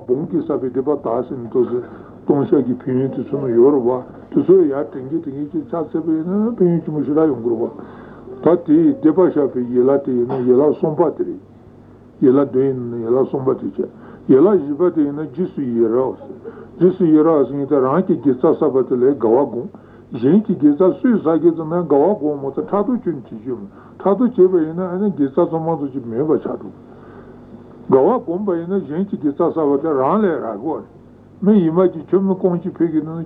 봉기 사비데바 다신도스 동서기 비뉴트 주는 요로와 주소 야팅기 팅기 자세베는 비뉴트 무시라 용그로와 다티 데바샤비 일라티는 일라 손바트리 일라 되는 일라 손바트체 일라 지바티는 지수 이라스니 다랑기 기사사바텔레 가와고 gente que está suicida na gawa como tá tudo juntinho tá tudo cheio na ainda que está somando de meio baixado gawa bomba ainda gente que está salvando raler agora me imagino chamo conti pego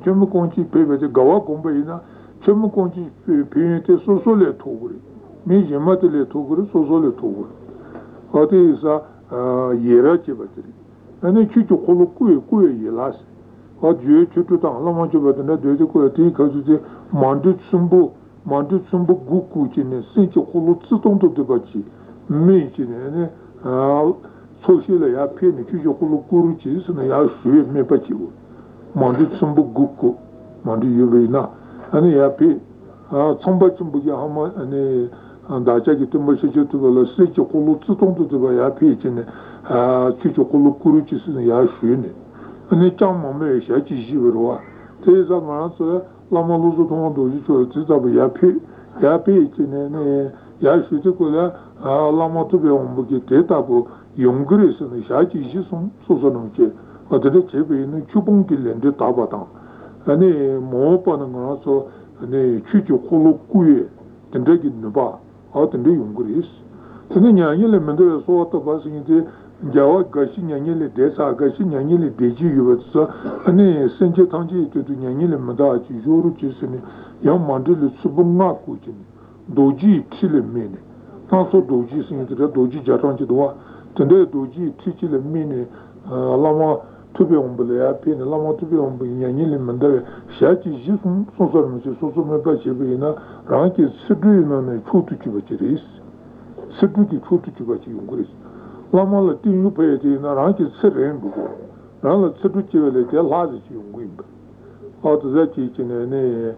de gawa bomba ainda chamo conti pente sosole toguri me jematele toguri sosole toguri até isso yera que bateri ainda chico coloco coi yelas 어디에 쳤다 알아만 줘거든 되게 그때 가지고 만두 춤부 구구치네 세치 콜로츠톤도 되겠지 메이치네 아 소실에 야피니 주저 콜로꾸르치 있으나 야 수에 메빠치고 만두 춤부 구구 만두 유베이나 아니 야피 아 춤바춤부기 하면 아니 나자기 뜸벌시 주도로 세치 콜로츠톤도 되고 야피치네 아 주저 콜로꾸르치 있으나 야 수에네 네 짱마메 샤치시브로와 테자마스 라마루즈 동안도지 저지자부 야피 지네네 야슈티콜라 라마토베 옴부기 데이터부 용그리스는 샤치시송 소소놈께 어디에 제베는 주봉길랜데 다바당 아니 모빠는 거라서 네 추주콜로꾸에 된데기 누바 어떤데 용그리스 그냥 일레멘드에 소왔다 바싱데 Jawa gashi nyanyele desa, gashi nyanyele deji yubatsa, ane senje tangji tutu nyanyele madachi, yoru chisini, yang mandele tsubunga kuchini, doji tile mene, tanso doji singitira, doji jatanji dowa, tende doji tile mene, lama tube ombele ya pene, lama tube ombele nyanyele madawe, shachi jisum sonsar mese, soso mepa chebe ina, rangi sidu inane chotu chibachi reis, sidu ki chotu chibachi yungu reis. Lama tinyu peyeti na rangi sirendu go, rana tsidu chivele te lazi chi yunguimba. Ata zachi chine ne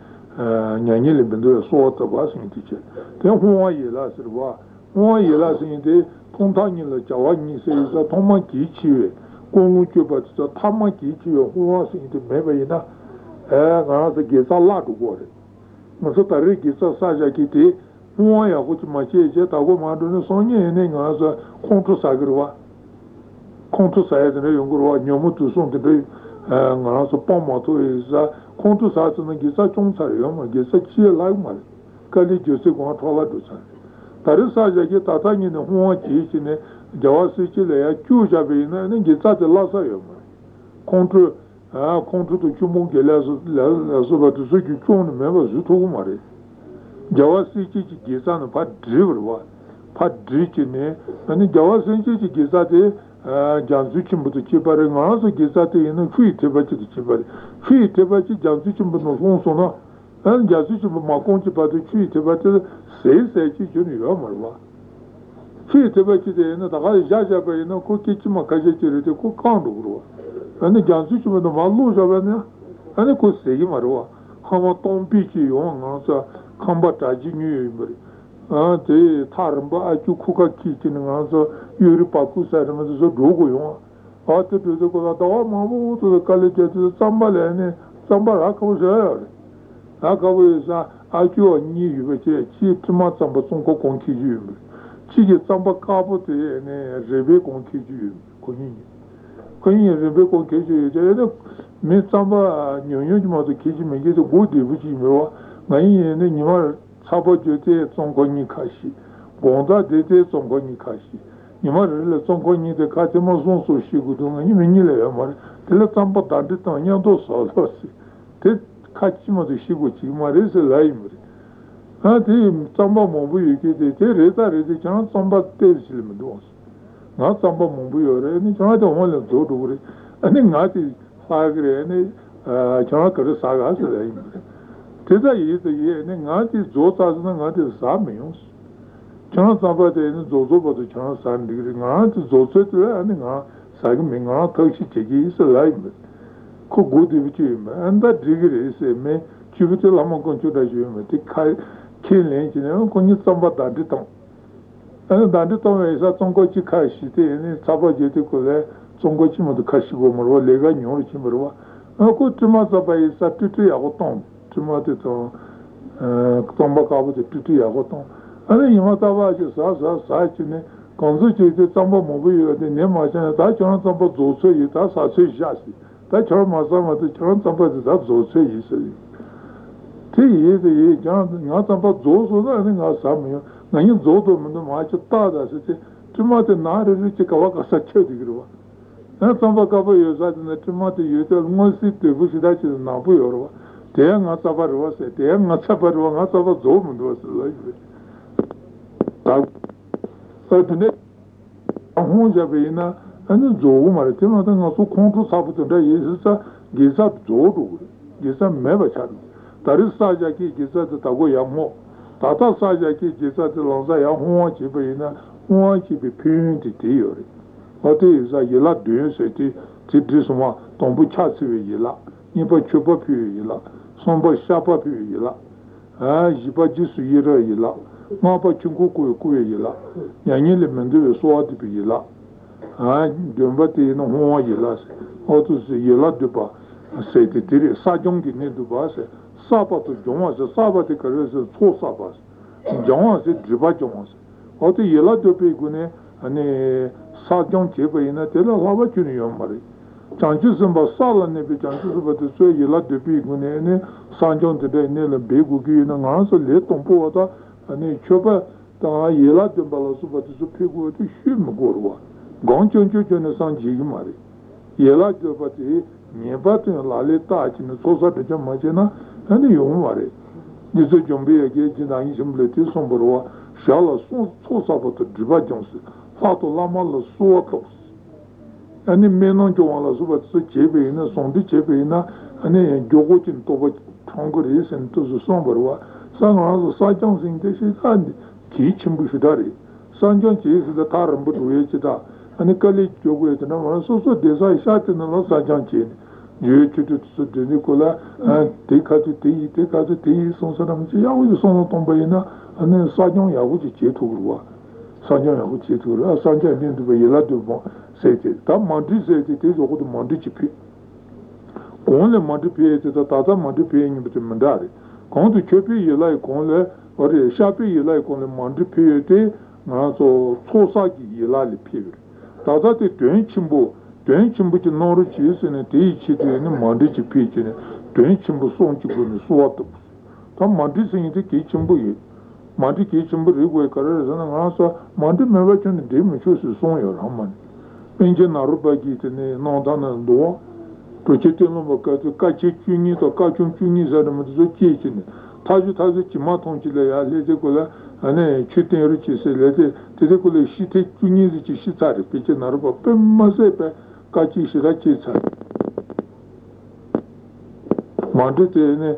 nyanyili bindu soata basin tiche. Ten huwa yela sirwa, huwa yela sinte tongtanyi la jawa nise isa tongma ki chiwe, kongu chupa tisa tamma ki chiwe huwa sinte meba ina rana sa gesa ladu gore. Masa tari gesa saja ki te huwa ya kuchi machi eche tago madone sonye ene nga sa Kontu sagirwa, kontu sayadine yungurwa, nyomu tusung tinte ngana su pama tu isa, kontu sayadine gisa chung sayayama, gisa chiye laymari, kali gyose kwa tuwa dusari. Tari sayagi tata nini huwa chi chine, jawa si chi laya, kyu jabi ina, gisa te la sayayama. Kontu tu chumung ke la suba tu su ki chung ni meba zu togumari. Jawa si chi chi gisa ni pa drivirwa. 파드리치네 아니 자와센치 기사데 장수침부터 치바르 나서 기사데 있는 휘트바치 치바르 휘트바치 장수침부터 손소나 안 장수침부 마콘치 바데 휘트바치 세세치 주니요 말와 휘트바치데는 다가 자자베는 코티치마 가제치르데 코칸도로 아니 장수침부터 말로자베나 아니 코세기 말와 하마 톰피치 용나서 컴바타지 뉴이브리 대 타름바 아주 코가 키치는 가서 유럽하고 사람들도 로고요. 아트도 거다 마모도 칼레제도 삼발에네 삼발하고서 아가고서 아주 니유베체 치트마 삼바송 공키주. 치게 삼바 카보테네 제베 공키주. 고니 제베 공키주. 제베 메 삼바 뉴뉴지마도 키지면 이게 고디 부지며 나이에네 니마 사보 주제 송고니 가시 본다 대대 송고니 가시 이마를 송고니 대 가지만 손수 시구도 아니 민이래요 말 들었담보 단뜻 아니도 서서 뜻 같이마도 시구 지마래서 라이브 하디 담보 몸부 얘기돼 대레다레지 전 담보 때실면 도스 나 담보 몸부 요래니 저도 원래 저도 그래 아니 나지 사그래니 저 그래 사가서 라이브 तेजा ये तो ये ने गांधी जोत आज ना गांधी साम में हों चना सांबा ते ने जोजो बतो चना सांब दिखरे गांधी जोसे तो है ने गां साग में गां थोड़ी चीज़ी इस लाइफ में को गोदी बिची में अंदर दिखरे इसे में चुपते लामा कंचो डाइजो में दिखाई खेलने जिन्हें उन कोनी सांबा दांडी तों ऐसा तों को चिकाई शिते ने सांबा जेते को ले 송고치모도 가시고 뭐로 내가 뇨르치 뭐로 아고 쯤마서바이 사투투 야고통 쯤마데도 그통바가부데 투투 야고통 아니 이마타바지 사사 사치네 건조제도 짬바 모부여데 내 마찬가지 다 저런 짬바 조서 이다 사세샤시 다 저런 마사마도 저런 짬바도 다 조서 있어요 티이데 이장 나 짬바 조서도 내가 사면 나는 조도 문도 마쳤다다시티 쯤마데 나르르치 가와가서 쳐디그러 나 탐바가보 요자는 쯤마데 요절 모시트 부시다치 나부여로 대양 아타바로세 대양 아타바로 아타바 조문도스 다 사드네 혼자베이나 아니 조고 말이지 마다가 소 콘트롤 사부던데 예수사 기사 조도 기사 매바찬 다르사자기 기사도 타고 야모 다타사자기 기사도 론자 야호 지베이나 호아치비 핀티티요리 어디서 일라 되세티 집지스마 동부 차스위 일라 니버 쵸버피 일라 손버 샤퍼피 일라 아 지바지스 일라 일라 마파 중국고 고에 일라 양일레 멘드 소아티피 일라 아 덤바티 노 호아 일라스 어디서 일라 되바 세티티리 사종기 네두바세 사파토 종아서 사바티 거르서 소사바스 종아서 드바 종아서 어디 일라 되피 군에 아니 사정 제보이나 되라 하고 주는 말이 장치선 봐 살았네 비 장치선 봐 저기라 대비 군에네 산정 대내는 배구기는 가서 레통보다 아니 쵸바 다 일라 좀 발라서 봐 저피고 쉬면 걸어 건전전에 산지기 말이 일라 저바티 네바트 라레타 아침에 소사도 좀 맞잖아 아니 용 말이 이제 좀비에게 지나기 심블티 손버와 샬라 소사부터 드바정스 fatto la mala sua cosa anni meno che alla sua cebe in sondi cebe in anni jogotin tobo tongori sento su sombrua sanno sa jong sin de si tan chi chimbu sudari sanjong chi su da tarum bu we chi da anni kali jogo etna ma so so desa isat na lo sanjong chi ye chi tu su de nicola te ka tu ti son so na mi ya u so no tomba ina anni sanjong ya u chi tu ruwa sanjana ucituro sanjana dentro do ela do bom sete tá mandi sete te jogo do mandi chipi com le mandi pete da tata mandi pene bitu mandare com do chepi ela e com le ore chapi ela e com le mandi pete na so sosa gi ela le pire tata te ten chimbo de noro chiso ne te chito ne mandi chipi ne ten chimbo som chibo ne suato tá mandi sente que chimbo माटी की चंबरी कोई करे रहना वहाँ सा माटी में वचन दे मुझे सुसों यार हमारे पिंजे नारुबा की तने नौदाना दो तो चितनों में कहते काची चुनी तो काचुं चुनी ज़रूर मत जो चीचने ताज़े चिमातों चिले यार लेते कोला अने चितने रुचि से लेते तेरे कोले शिते चुनी रुचि शितारे पिंजे नारुबा पे मज़े पे काची शिता चिता माटी तेरे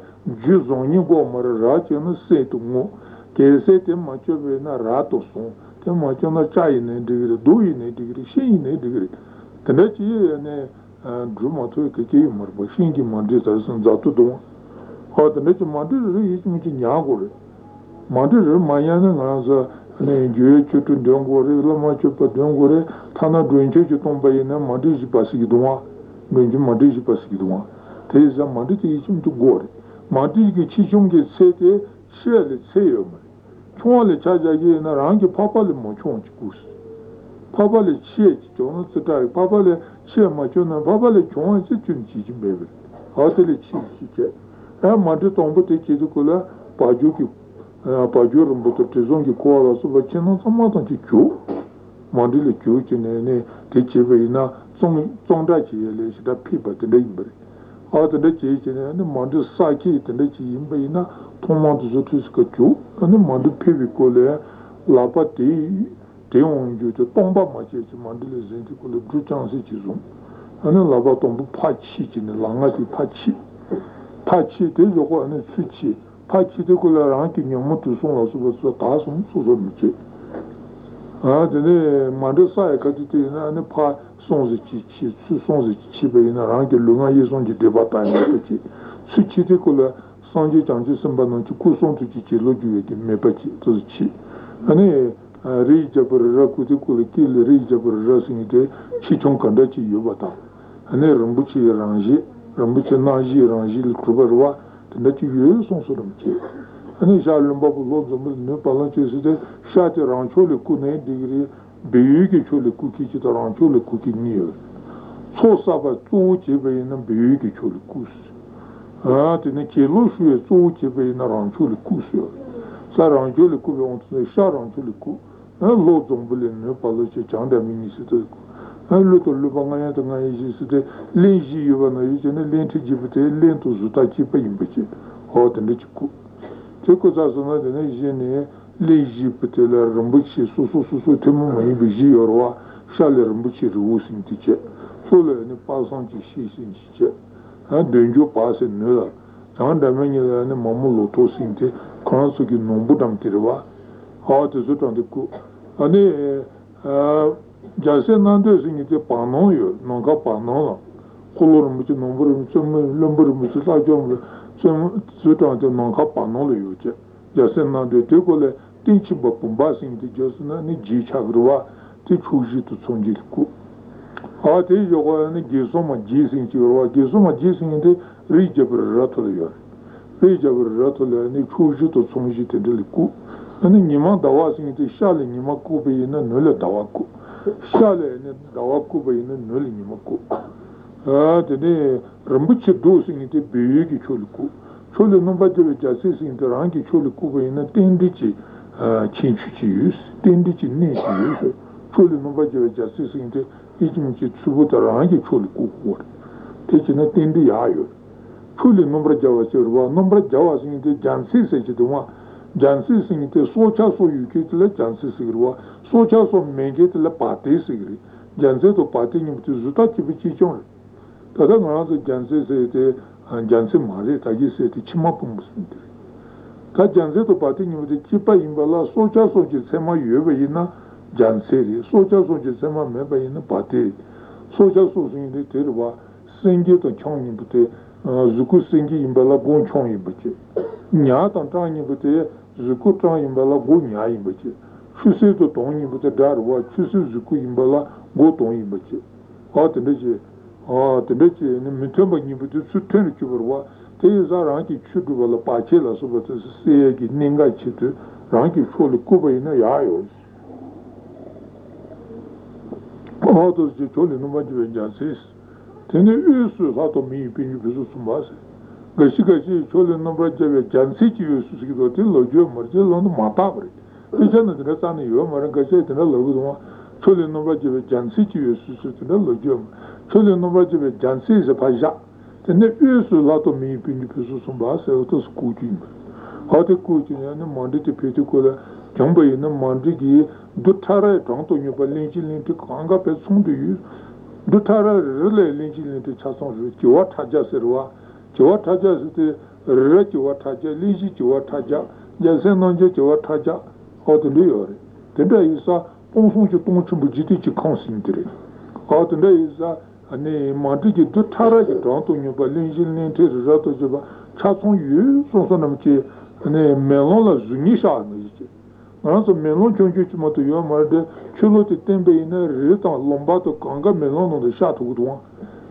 जुज़ोंनी बोमरे रात याने सेतुंगो कैसे ते मचो बेना रात उसों ते मचो ना चाय नहीं डिग्री दो ही नहीं डिग्री शे ही नहीं डिग्री तो ना चाहिए ने ड्रूमातो के की मर बशीन की मंडी तरसन जातो दो और तो ना चाहिए मंडी रे ये मुझे न्याग हो रे मंडी रे माया ने गांजा ने जो चुटु डोंगोरे ला मचो पर डोंगोरे थाना डोंचे जो तुम बे ने मंडी जी पास की दुआ मंडी मंडी जी पास की दुआ ते जा मंडी की इसमें तो गोरे मंडी की चीजों के से ते शेले सेयो में 총을 찾아기 나랑게 파파를 못 총치고스 파발이 치에지 저는 쓰다리 파발이 치에 맞으나 파발이 총을 쓰든지 매버 하트를 치시게 아 마트 동부터 치고라 바주기 바주름부터 지송기 코알아서 버치는 사마던지 주 만들이 주치네네 대치베이나 송 송다지에 시다 피버데 임버 하트를 치치네 만두 사키 된데 임베이나 tomando os outros que eu ando mando pivicole lá para ter onde tomba mais esse mando eles gente com o gruchão se dizum ando lá para tombo pachi que né langa de pachi de jogo ando suci pachi de colar aqui não muito som lá sobre sua taça um sobre muito ah dele mando sai que tu tem ando pa sons de chichi bem na range longa e sons de debatar muito suci de colar sanji 장치 선반은 구송도 지질로 주의게 매받지 도치 아니 Rija Purra Kutikul Kil Rija Purra Singh Chichon Kandachi Yubata. And then Rambuchi Nanji Ranji Krubarwa, the Nati Yuson Suramchi. And then Shalambabu Lobs of Nupalanches, Shati Rancho the Kune degree, Beyuki Choliku Kichita Rancho the Kuki near. So Saba Tuchi Bain and Beyuki Cholikus. Ah, the Nikilushu Tuchi Bain Rancho the Kusio. Saranjo the Kuvan to the Sharancho the Ku. And Lobs on Bullen Nupalachi Chanda Minister. L'autre le bangagne de Naïsiste, l'Inji Yuvanaïs, l'Intigivité, l'Intozutaki Payimbici, Hot and Lichiku. Tekosazana de Naïsine, l'Egypte, la Rambuchi, Sosu, Temu, Imbiji, or Roi, Chaler Rambuchi, Rous in Tiche, Sole, ne passant Chis in Tiche, un danger passe in Nula, un damagel and a mammo lotosinte, Kansuki Nombudam Tirwa, Hot as it on the coup. Jase nante singite panon yo, nonga panon, color much number much lumber much sajom, sutante nonga panon yo che. Jase nante te cole, tinci bapumba singite jasna ni ji chagrua, ti chuji tu sonji ku. A te yoga ni gesoma ji singite roa, gesoma ji singite rijabr ratol yo. Rijabr ratol ni chuji tu sonji te del ku. Ani nima dawa singite shale nima ku be na nule dawa ku. Shale ne dawaku ba ina noli ni mako. Ah, tene rambuche dosing ite beyeki choliku. Chole numba jebe jasisi inte rangi choliku ba ina tendici chinchuchi yus, tendici nesi yus. Chole numba jebe jasisi inte ichimichi tsubuta rangi choliku kuwa. Techi na tendi yayo. Chole numba jawasi urwa, numba jawasi inte jansisi chiduma. Jansi singite socha so yukit le jansi sigirwa, socha so mengit le pati sigiri, jansi to pati nimti zuta chibi chichon. Tata naransi jansi sete, jansi mare tagi sete chima pumbus mintiri. Ta jansi to pati nimti chipa imbala socha so jitsema yueba ina jansi ri, socha so jitsema meba ina pati ri. Socha so singite terwa, singi to chong nimti, zuku singi imbala gon chong imbache. Nya tanta nimti, Zuku tang imbala go nya imbache. Chusi to tong imbute darwa, chusi zuku imbala go tong imbache. Atendeci, mitemba imbute suten kiburwa, te za ranki chudubala pache la subata seyegi ninga chitu, ranki sholi kuba ina yayo. Atos je choli numa jivenjansis. Tene usu hato mi pinyu bisu sumbase. Gashi chole number jave jansi chi yusus ki doti lojo marje londo matabre. Ejana de rasani yo marangashi tena laguduma chole number jave jansi chi yusus tena lojo. Chole number jave jansi se paja. Tene yusu lato mi pini pesusum base otos kutin. Hate kutin yani mandi te petikola jamba yena mandi gi dutara tanto nyoba lenji lenti kanga pesum de yu. Dutara rele lenji lenti chason ru ki wat haja serwa. Chiwataja siti rira chiwataja, lishi chiwataja, jase nanje chiwataja, atende yore. Tenda isa, ponsong chi tongchimbu jiti chi kansintire. Atende isa, mandi ki dutara ki tanto nyoba, lishi linti rira to jiba, chasong yu sonsonam chi melon la zunisha anayi chi. Naransa melon chonchi chi mato yuwa marade, chilo ti tenbe ina rira tang lombato kanga melon nanda shatu kutuwa.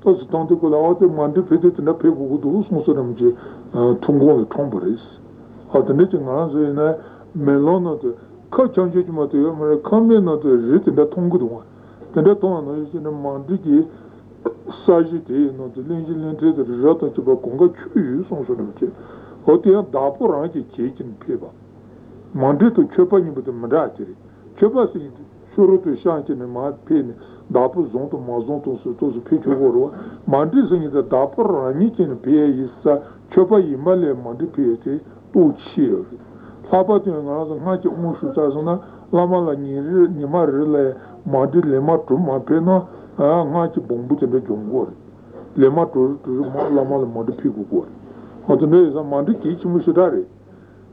Tasi tante kula ati mandi pete tina pegu kudu son sanamche. Tungon tomberis. Atendete ngaranze na melon de kachange jumate yomere kame na de rite da tongudu. Tende tona no isine mandiki sajite no de linjilente de jota tiba konga chuyu son sonamche. Otia daporan ki chekin peba. Mandito chepa ni butu madatiri. Chepa si shurutu shanti ne ma pene dapo zonto mazonto soto zu pechu gorwa. Mandi singi da daporan ni kin pe isa Chopa yimale mandi piyate tu chiyo. Sapa tiyo nga rasa nga chi umushu sasana lama la nima rile mandi lema tu ma pe na nga ci bombu te be jongor le ma to la ma le mode pigu ko ko to ne za ma de ki ci mu shudare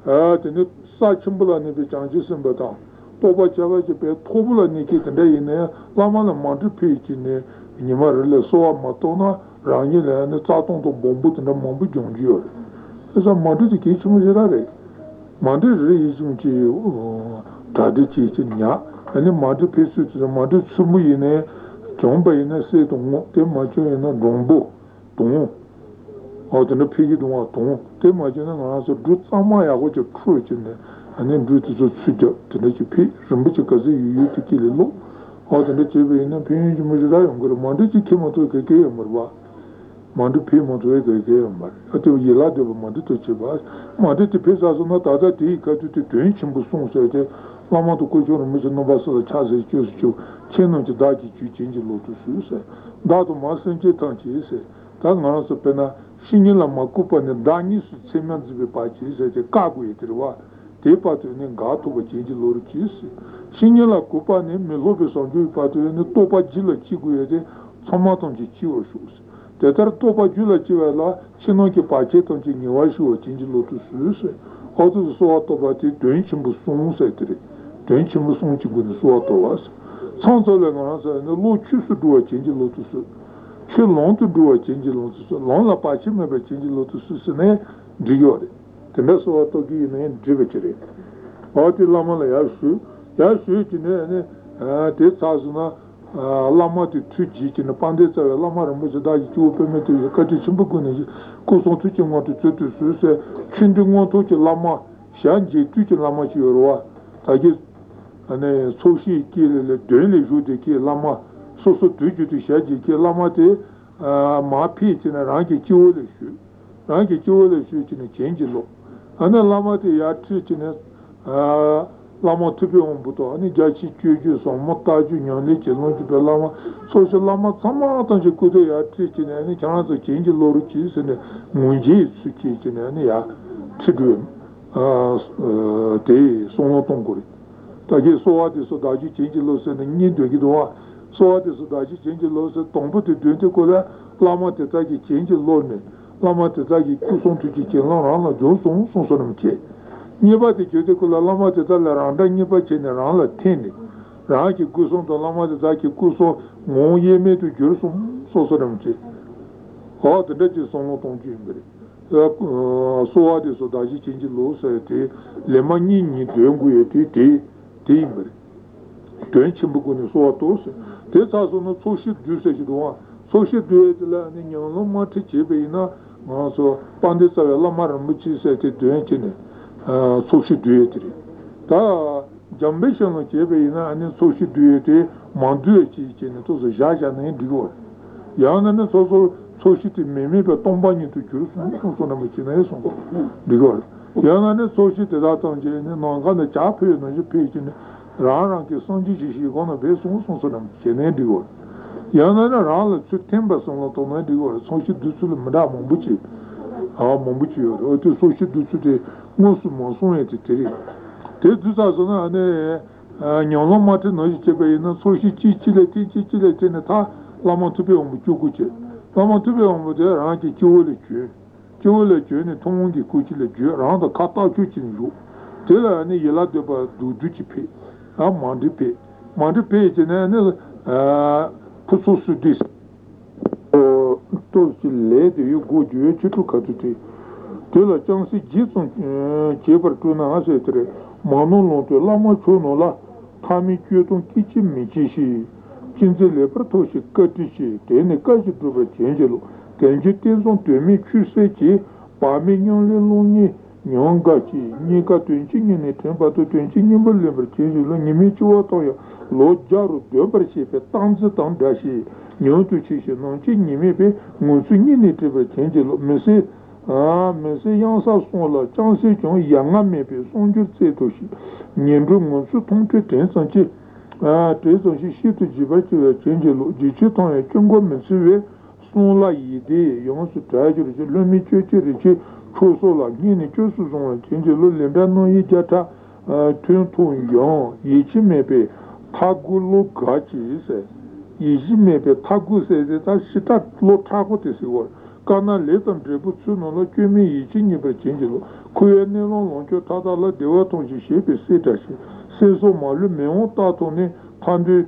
a te ne sa chimbula ne be chanji sun ba ta to ba cha ba ci be tobula ne ki te ne ne la ma le mode pi ki ne ni ma le so ma to na ra ni le ne ta ton to bombu te ne ma bu jongji yo za ma de ki ci mu shudare ma de ri ji ci ta de ci ci nya ane madu pesu tsu madu tsumu yine chomba yine se tongo te macho yine rombo tongo odne pigi tongo tongo te macho na ngaso dut sama ya go che tru chine ane dut tsu tsujo tne chi pi rombo chi kaze yu ti kile no odne che be yine pin jumu da yongro madu chi kemo to ke ke morwa madu pi mo to ke ke mar ato yela de madu to che ba madu ti pesa zo na ta da ti ka tu tu tuen chimbu song se te lama to kojo no muzo no baso cha se kyo su cheno de daki chu chenji lotu su se dado masen che tanchi se ta na so pena shinila makupa ne dani su semen zbe pachi se de kagu etirwa te patu ne gato go chenji loru chi se shinila kupa ne melobe sonju patu ne topa jila chi go ye de somaton ji chi o su te tar topa jula chi wala cheno ki pachi ton ji niwa su chenji lotu su se odu so topa ti denchi bu su se tri tenchi musun ci gudu suato was sanzole nganasa ne lu chusu duwa chenji lotusu che lontu duwa chenji lotusu lon la pachi mebe chenji lotusu sene diore teme suato gi ne divecere ati lama la yasu ci ne te sazuna lama ti tuji ci ne pandesa lama rambo ci daji ci opemete kati chimbu gune ko son tuji ngontu tutu suse chindu ngontu ci lama shanje tuji lama ci yorwa tagi ane soshi ki le dönle jude ki lama soso tuju tu shaji ki lama te ma pi tine rangi kiwole shu tine chenji lo ane lama te ya tri tine lama tupi ombuto ane jachi kyuju son motaju nyanli ki lonji pe lama soshi lama sama atanji kudo ya tri tine ane kyanasa chenji loru ki sene munji su ki tine ane ya tribu te sono tongori tagi soa de so daji chenji lo se ni de gidoa soa de so daji chenji lo se tongpo de de ko la lama te tagi chenji lo ne lama te tagi kuson tu ji chen la la jo son son son mke ni ba de de ko la lama te ta la randa ni ba chen la la teni ra ki kuson to lama te tagi kuso mo ye me tu jo son son son mke ha de de sono tongji ngri soa de so daji chenji lo se te le mani ni dengu ye te imbre tenchi mbugo ni soa to se te sa so no soshi du se ji do soshi du de la ni no ma te che be na ma so pande sa la ma ram chi se te tenchi ne soshi du ye tri ta jambe shono che be na ani soshi du ye te ma du ye chi che ne to so jaja ne digo ya na ne so so soshi ti meme be tomba ni tu kuru so na me chi ne so digo yāna sōshī tētā tāngcē nāngā nā chā pēyō nā chā pēyō nā rā rā kē sōngcī chī shī gō nā bē sōng sōng sō rā mā chē nē dī gō yāna rā lā tsū tēmbā sōng lā tō nā dī gō rā sōshī dū sū lā mā rā mōng bū chī yō rā o tē sōshī dū sū tē ngō sū mō sōng yā tē tē rī tē dū sā sō nā nyō lō mā tē nā chī chē bē nā sōshī chī chī lē tē nā tā lā mā tū pē wā mō chū gu chē lā mā tū pē wā mō tē rā kē chī wō lē chū le jeu ne tongi kuchi le jeu randa kata kuchi nju tela ne yela de ba du chi pe a mandu pe je ne pusu su dis o to si le de yu go ju chu tu ka tu te tela chang si ji sun che par tu na se tre manu no te la ma chu no la kami chu ton ki chi mi chi shi chin ze le par to shi ka ti shi te ne ka ji tu ba chen je lo tenji tenzon temi chuse chi pami nyon le loni nyon ga chi nika tenji nene tenpa to tenji nimba lembar chenji lo nimi chiwa toya lo jaru dyobar chi pe tangzi tang dashi nyon tu chi shi non chi nimi pe ngonsu nene tenpa chenji lo mese yansa son la chansi chon yanga me pe sonjur tse toshi nyenru ngonsu tong tu tenzon chi tenzon shi shi tu jiba chiwa chenji lo jichi tong ya chungo mese we la yide yon su tajir ji lumi chechir ji choso la gini chosu zon chenji lo lemba no yi jata tun yon yi chi mebe tagu lo gachi ise 이심에베 타구세데 다 시타 로타고티시고 가나 레덤 드부츠노로 큐미 이진이베 진지로 쿠엔네노노 쵸타달라 데와톤지 셰베 세다시 세소 말르메오 타토니 탄데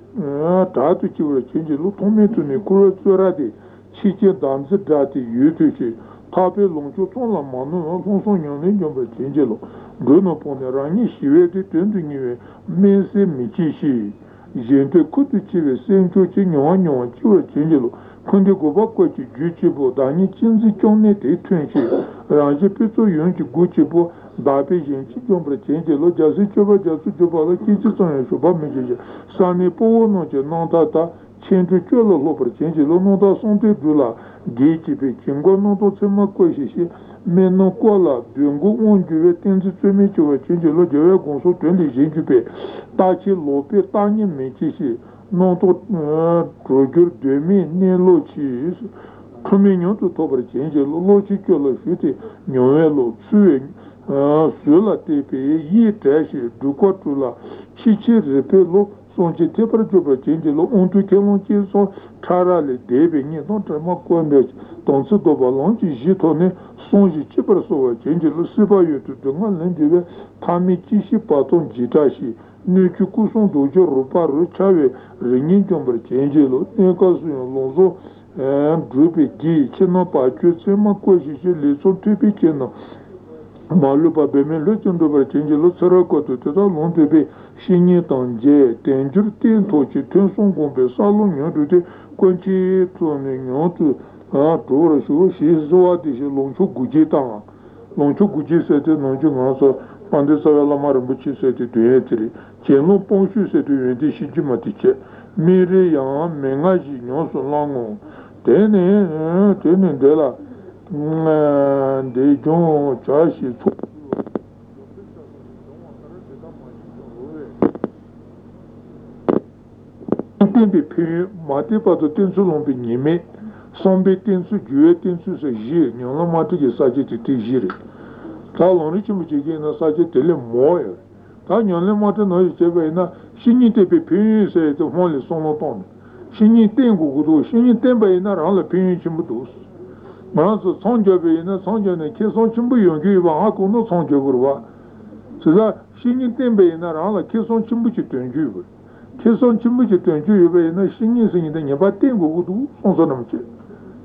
다투치로 진지로 토메투니 쿠르츠라디 치체 담즈 다티 유투치 타베 롱초 톤라 마노 톤송요네 좀베 진지로 그노포네라니 시웨데 튼튼이웨 메세 미치시 gente quando tive sempre tinha tio tinha quando goba coach juchibo dani tinzi chone de twenchi range piso yonchi guchibo dabe gente compra tinha lo jazu jobalo tinzi sonho soba meje sane po no de não data tinzi cholo lo por tinzi lo não dá som de dula gate pe tingo não do tema coishi meno cola dungo onde tinzi tome tio tinzi lo de conso tende gente pe ताकि लोपे तांगे में चीज़ी नौ तो रोज़ डेमी ने लोची कुमियों तो तोपर चेंजे लोची क्यों लोची न्योंये लोचुए सुला तेपे ये टैशी दुको तुला चीची रेपे लो सोंचे तेपर जोपर चेंजे लो उन्तु केलों चीज़ सों थारा ले देवे ने नौ ट्रमा कोम्बे तंसे दोबालों चीज़ी तो ने सोंचे चिपर सोवा चेंजे लो सिपायु तो दुंगा लेंजे थामी चीज़ी पातों जीताशी Nuchuku son dojo ropa rochave ringin jomber chengelo, nekasuyon lonzo drupe gi, chena pacho, sema kojishi leso tupi chena. Malupa beme lechen dober chengelo, sarakoto teta lon tupi, shinye tangje, tenjur ten tochi, ten son gombe, salon nyon tute, konchi tone nyon tu, tora shu, shi zoa deshi, loncho guji tanga. Loncho guji sete, loncho ngansa, pande savela marambuchi sete duetri. Cheno ponchu se duenti shijimatiche, mire yang mengaji nyonso lango, tene dela, de jong chashi so. Tempi pyu, mati pato tensu lompi nyime, sombe tensu, jue tensu se jir, nyonla mati ke saji titi jiri. Ta lonrichi muchigi na saji tele moya. Ta nyonle mate noji chebe ina, shini tepe pinyu se te honli sono toni. Shini tengu kudu, shini tenba ina rangla pinyu chimbu dus. Maransu sonjabe ina, sonjane ke son chimbu yongi iwa haku no sonjaburwa. Sisa, shini tenba ina rangla ke son chimbu chi tenju iwa. Ke son chimbu chi tenju iwa ina, shini singi de nyeba tengu kudu, sonsanam che.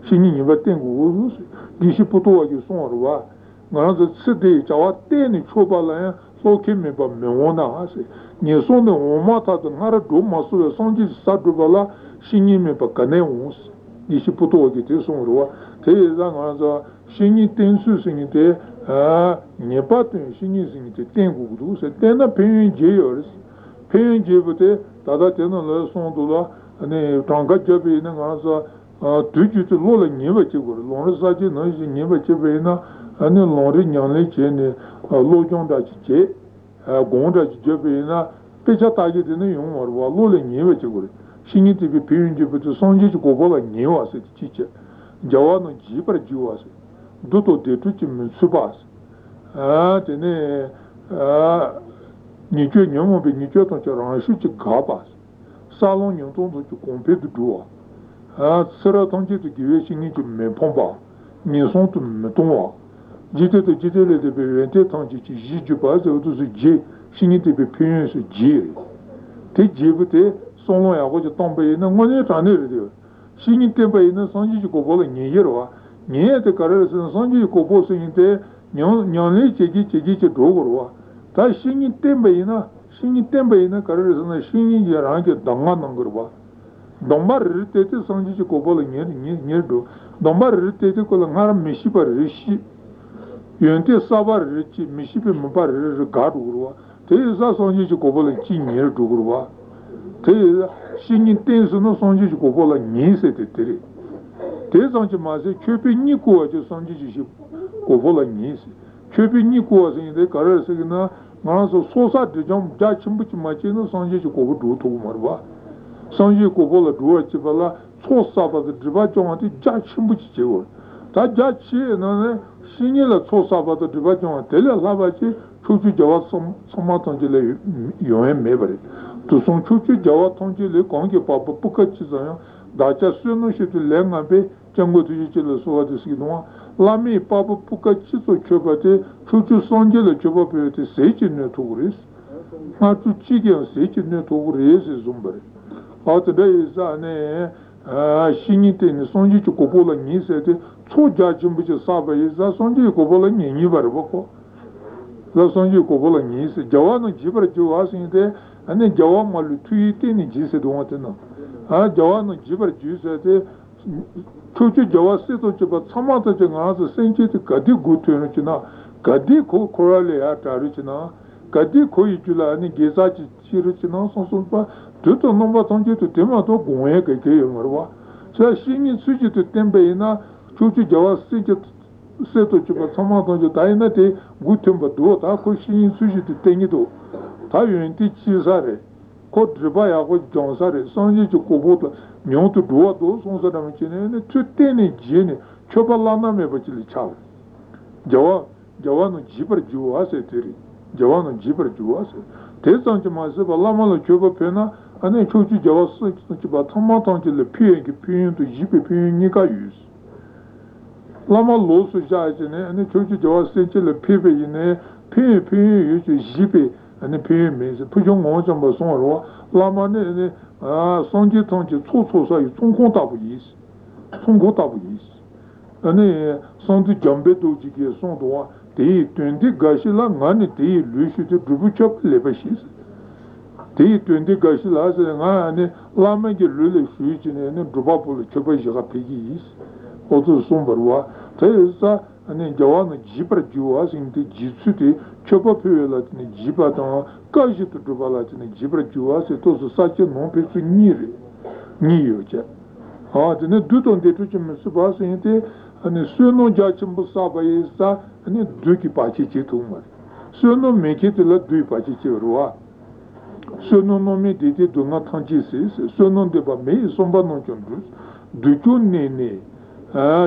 Shini nyeba tengu kudu, dishi putuwa ki sonruwa. Maransu tsidi jawa teni choba laya, soke meba meona hasi, nyesone oma tata ngara dhoma suwe sanji sadrubala shingi meba kane onsi, nishi puto waki te sonruwa, te eza ngara za shingi tensu singi te, nyepa ten shingi singi te tengu kudu se, tena penyen je yorisi, penyen je bute tata tena laya sondula, tanga jabe ina ngara za tuji te lola nyeba che gore, lonra saji naishi nyeba che be ina, lonri nyanle che ne, lojong dachi che, gong dachi jebe na, pecha taji dine yung warwa, lole nyewe che gore, shingi tepe piyun jebe te sanje che gobola nyewa se chi che, jawa no jipar jiwa se, duto detu che minsuba se, tene nichwe nyamo pe nichwe tong che rangshu che gaba se, salon nyong tong che gompe tu duwa, sara tong che te giwe shingi che menpomba, nyesong tu mentongwa, jite to jite le tepe wente tangji chi ji juba se oto su ji, shingi tepe pinyon su ji. Te jibu te songlong ya gochi tangpa ina ngone tangne re dewa. Shingi tenpa ina sanji chi gobo la nye yerwa. Nye te karare se sanji chi gobo se yin te nyanle chegi che dogorwa. Ta shingi tenpa ina karare se na shingi ya rangi danga nangorwa. Damba riri tete sanji chi gobo la nye do. Damba riri tete kola ngara meshipa rishi. Yente sabar richi, mishipi mpa riri ghaad urwa, te isa sanji chi gobola chi nyer dhugurwa, te isa shingi tensu no sanji chi gobola nye se te tere, te sanji maa se chepi nyi kuwa chi sanji chi gobola nye se, chepi nyi kuwa se yente karar se kina ngana so sosa dijam ja chimbu chi machi no sanji chi gobola dhutugu marwa, sanji gobola dhuwa chi pala sosa pata dhiba chonga ti ja chimbu chi che gore, ta ja chi nane shingi la tso saba to dhiba chunga, tele laba chi chuchu jawa somatangji la yoyen mebari. ane jawa malu tui teni jise duwa tena jawa no jibar jise te chuchu jawa seto chiba tsamata che ngaansa senche te gadi gu tuenu china gadi ko korale ya taru china gadi ko ichula ane geza chi chiru china sonson pa duto nomba tangche tu tema to gongye keke yungarwa cha shingi suji tu tenpe ina chuchu jawa seto chiba tsamata che daina te gu tenpa duwa ta ko shingi suji tu tengi do तायुंटी चीज़ारे को ड्रिबाया को जॉन्सारे संजी जो कोबोटा न्योंतु दुआ दो संसार में चीने ने चुट्टे ने जीने चौपलाना में बचली चाव जवान जवानों जीपर जुआ से तेरी जवानों जीपर जुआ से तेरे संचमार से बाला मालो चौपा पहना अने चौची जवान से चुपा थमातां चले पिएंगे पिएं तो जीपे पिएंगे का यूज़ लामा लोस जाए 你偏偏有些西北，你偏没事，不像我这么说了，拉嘛呢呢，上级同志处处说有中共大不一，中共大不一，那呢，上级江北都几个上多，第一端的该是拉俺的第一路去的，对不对？不来不稀是，第一端的该是拉是俺的拉嘛的路的水去呢，那不包不了，就不稀个便宜。我都说不完，再是啥， 你几百张，该是都多巴拉的，你几百张，该是都多巴拉的，你几百九啊，是都是啥子农民是泥的，泥有些，啊，真的都懂的都是么事巴是因的，啊，你水农家全部三百一十，啊，你土几百几几多嘛，水农每天都来土几百几几多哇，水农农民天天都拿汤几十，土就泥泥， 아,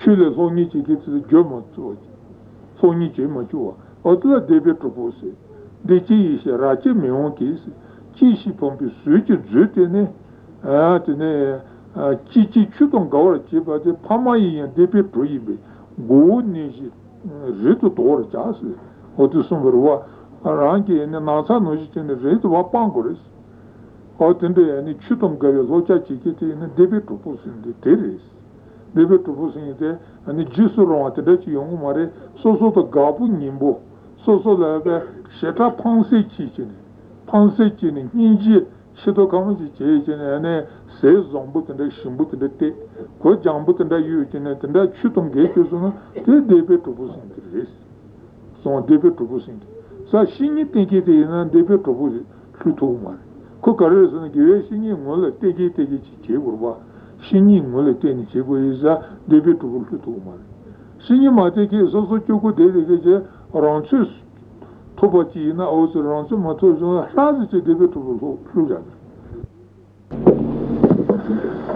Shule songi chi kitsi gyoma tsuwa, songi chi ma chuwa, otla debe trupo se, de chi ishe rache meon ki se, chi ishi pompi sui chi dzu tene, chi chi chudon gawara chi pa te, pama iyan debe truyi be, gowo nishi reto togora cha se, otu sumbarwa, rangi ene nasa noshi tene reto wa pangore se, otende ene chudon gawara locha chi kitsi ene debe trupo se, de tere se. Debe trupu singi te, ane jisu rongwa te dachi yungu mare, soso to gabu nyingbo, soso laga sheta panse chi chini, panse chini, nyingi shito kama chi chee chini, ane se zombu tanda, shimbu tanda te, ko jambu tanda yu chini, tanda chutum ge kyo suna, te debe trupu singi resi, son debe trupu singi. Sa shingi tenki te ina debe trupu shutu mare, ko karare suna gewe shingi ngole tegi tegi chi chee kurwa, 신이 몰래 되는 제고에서 데뷔 도불도 도말 신이 마태기 소소 쪽고 데리게 런츠스 토버티나 오스 런츠 마토존 하즈체 데뷔 도불도 풀자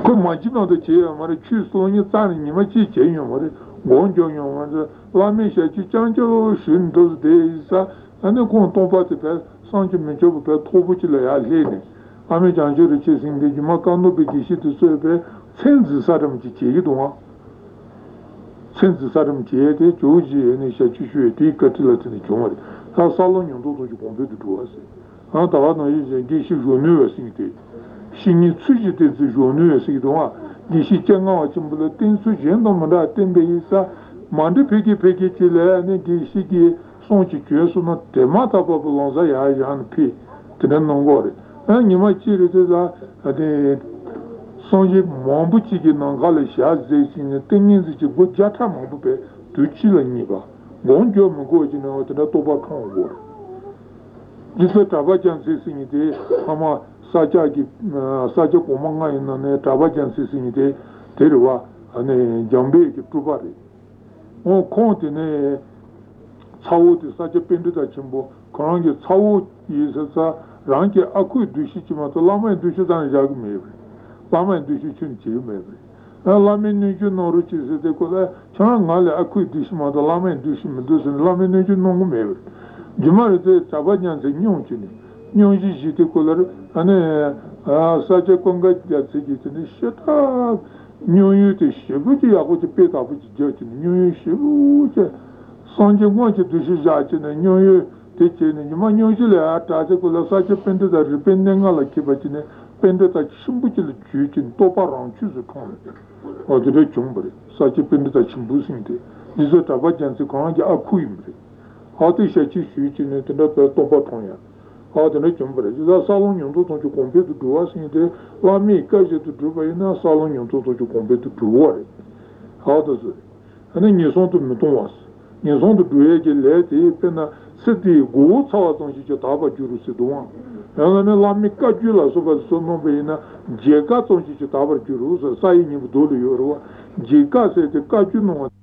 그 마지노도 제 아마르 추스오니 짜니 마치 제요 머리 원종요 먼저 라미셰치 장조 신도스 데이사 아니 콘톤파테 페 산지 메조부 페 토부치라 알레네 아메 장조르 체싱데 주마칸도 비기시트 소베 센즈 사람지 제기도와 센즈 사람지에 대 조지에네 샤추슈에 디카틀라트니 조마리 사 살론용도 도지 본베도 도와세 아 다와노 이제 기시 조뉴에싱데 신이 추지데즈 조뉴에싱도와 사자 고망가 있는 다바잔 시신이 데려와 안에 장비기 두바리 어 콘티네 차우드 사자 빈드다 전부 그런 게 차우 이서서 랑게 아쿠 두시지만 라마에 두시다는 자금이 라마에 두시춘 지음에 라마에 주 노르치스 데고다 저랑 갈에 아쿠 두시마다 라마에 두시면 두신 라마에 주 농음에 주말에 다바잔 생용치니 न्यूज़ी जीते कोलर अने साजे कोंगट जाते जीते ने शेता न्यूज़ ते शिबुजी आकुचे पेट आपुचे जाते ने न्यूज़ शिबुजे सांजे गोंचे दुष्ट जाते ने न्यूज़ ते चेने ने मां न्यूज़ ले आटाजे कोलर साजे पेंटे दा रिपेंटे गाला किबाचे ने पेंटे दा शिबुजे ले चुचे ने तोपा रांचुज़ कांग और तेरे चुंबरे साजे पेंटे दा शिबुज़िंटे जिसे तबा जाने कांगे आकुई मरे आते शेची चुचे ने तेरा तोपा कांगे 아들이 좀 그래. 저 살롱용도 좀 컴퓨터 두어스인데 라미 가지도 두바이나 살롱용도 좀 컴퓨터 두어. 하더스. 아니 니손도 못와스. 니손도 두에게 레티 페나 시티 고차와 동시에 다바 주르스 도와. 나는 라미 가지라 소바스 노베이나 제가 동시에 다바 주르스 사이니 돌이요로. 제가 세트 가지노